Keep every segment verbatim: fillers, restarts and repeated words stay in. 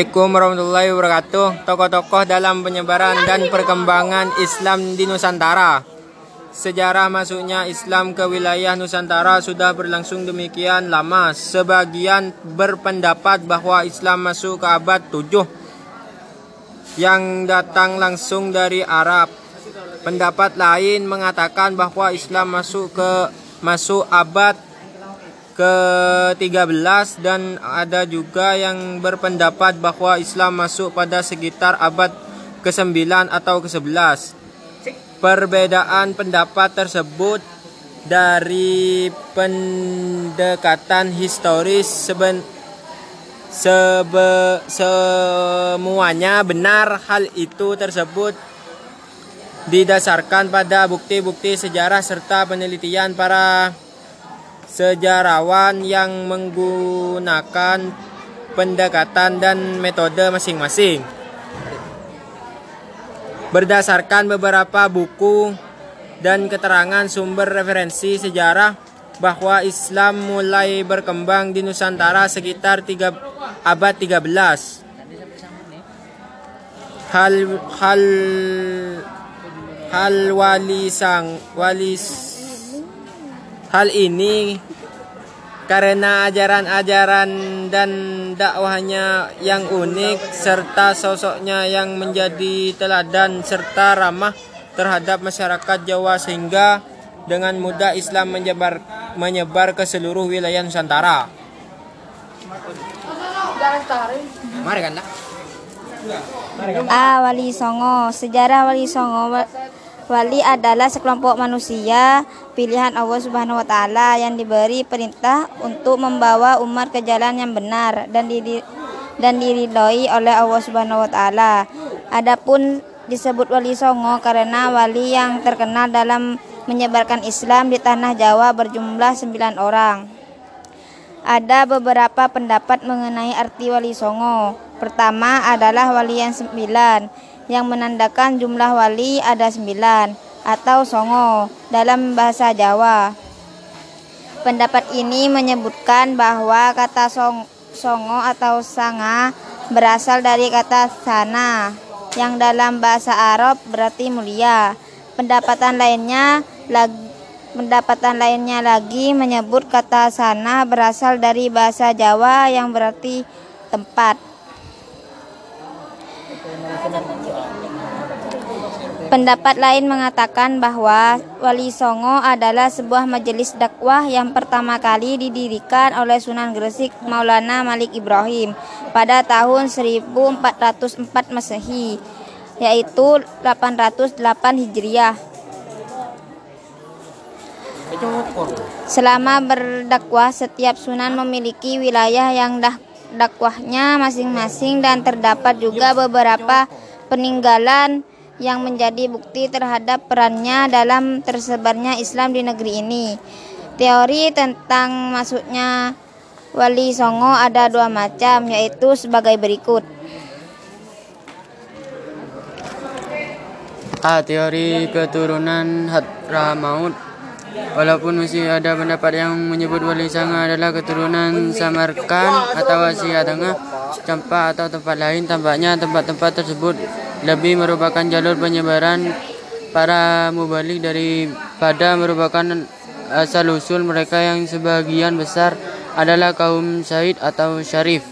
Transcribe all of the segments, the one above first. Assalamualaikum warahmatullahi wabarakatuh. Tokoh-tokoh dalam penyebaran dan perkembangan Islam di Nusantara. Sejarah masuknya Islam ke wilayah Nusantara sudah berlangsung demikian lama. Sebagian berpendapat bahwa Islam masuk ke abad tujuh yang datang langsung dari Arab. Pendapat lain mengatakan bahwa Islam masuk ke masuk abad ke tiga belas dan ada juga yang berpendapat bahwa Islam masuk pada sekitar abad ke sembilan atau ke sebelas. Perbedaan pendapat tersebut dari pendekatan historis seben, sebe, semuanya benar. Hal itu tersebut didasarkan pada bukti-bukti sejarah serta penelitian para sejarawan yang menggunakan pendekatan dan metode masing-masing. Berdasarkan beberapa buku dan keterangan sumber referensi sejarah bahwa Islam mulai berkembang di Nusantara sekitar abad tiga belas. Hal hal hal Wali Sang Wali Hal ini karena ajaran-ajaran dan dakwahnya yang unik serta sosoknya yang menjadi teladan serta ramah terhadap masyarakat Jawa, sehingga dengan mudah Islam menyebar menyebar ke seluruh wilayah Nusantara. Mari kan, ah, Wali Songo. Sejarah Wali Songo. Wali adalah sekelompok manusia pilihan Allah Subhanahu wa Ta'ala yang diberi perintah untuk membawa umat ke jalan yang benar dan diri, dan diridhoi oleh Allah Subhanahu wa Ta'ala. Adapun disebut Wali Songo karena wali yang terkenal dalam menyebarkan Islam di tanah Jawa berjumlah sembilan orang. Ada beberapa pendapat mengenai arti Wali Songo. Pertama adalah wali yang sembilan, yang menandakan jumlah wali ada sembilan atau songo dalam bahasa Jawa. Pendapat ini menyebutkan bahwa kata song, songo atau sanga berasal dari kata sana yang dalam bahasa Arab berarti mulia. Pendapatan lainnya lagi pendapatan lainnya lagi menyebut kata sana berasal dari bahasa Jawa yang berarti tempat. Pendapat lain mengatakan bahwa Wali Songo adalah sebuah majelis dakwah yang pertama kali didirikan oleh Sunan Gresik Maulana Malik Ibrahim pada tahun seribu empat ratus empat Masehi, yaitu delapan ratus delapan Hijriah. Selama berdakwah, setiap sunan memiliki wilayah yang dakwahnya masing-masing dan terdapat juga beberapa peninggalan yang menjadi bukti terhadap perannya dalam tersebarnya Islam di negeri ini. Teori tentang masuknya Wali Songo ada dua macam, yaitu sebagai berikut. A. Teori keturunan Hadramaut. Walaupun masih ada pendapat yang menyebut Wali Songo adalah keturunan Samarkand atau Asia Tengah, Campa atau tempat lain, tampaknya tempat-tempat tersebut lebih merupakan jalur penyebaran para mubalik daripada merupakan asal-usul mereka yang sebagian besar adalah kaum Syahid atau Syarif.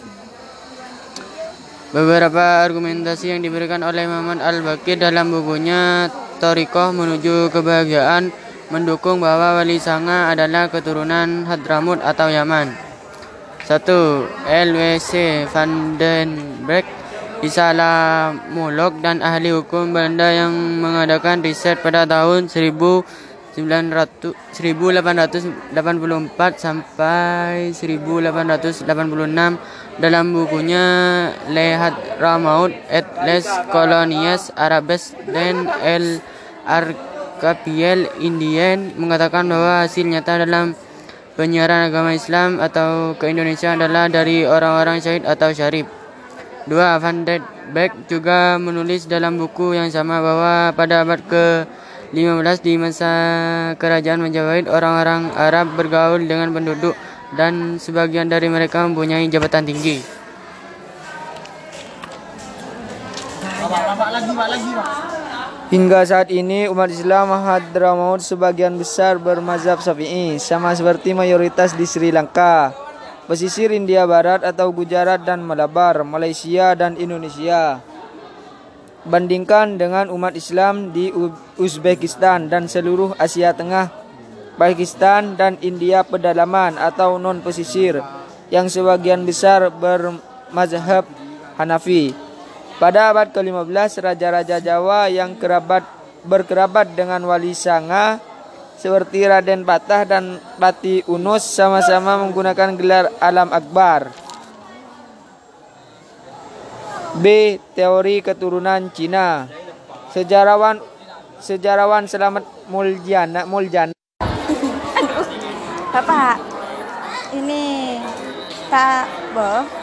Beberapa argumentasi yang diberikan oleh Muhammad Al-Bakri dalam bukunya Tariqoh Menuju Kebahagiaan mendukung bahwa Wali Songo adalah keturunan Hadramaut atau Yaman. Satu. L W C Van den Breck, islamolog dan ahli hukum Belanda yang mengadakan riset pada tahun seribu delapan ratus delapan puluh empat sampai seribu delapan ratus delapan puluh enam dalam bukunya Lehat Ramaut et les Colonies Arabes et l Archipel Indian mengatakan bahwa hasil nyata dalam penyiaran agama Islam atau ke Indonesia adalah dari orang-orang Syahid atau Syarif. Dua. Afan Dede Bek juga menulis dalam buku yang sama bahwa pada abad ke lima belas di masa kerajaan Majapahit, orang-orang Arab bergaul dengan penduduk dan sebagian dari mereka mempunyai jabatan tinggi. Hingga saat ini umat Islam Hadramaut sebagian besar bermazhab Syafi'i, sama seperti mayoritas di Sri Lanka, pesisir India Barat atau Gujarat dan Malabar, Malaysia dan Indonesia. Bandingkan dengan umat Islam di Uzbekistan dan seluruh Asia Tengah, Pakistan dan India pedalaman atau non-pesisir yang sebagian besar bermazhab Hanafi. Pada abad ke lima belas, raja-raja Jawa yang kerabat, berkerabat dengan Wali Songo seperti Raden Patah dan Pati Unus sama-sama menggunakan gelar Alam Akbar. B. Teori keturunan Cina. Sejarawan Sejarawan Slamet Muljana Muljana. Aduh, Bapak, ini tak boh.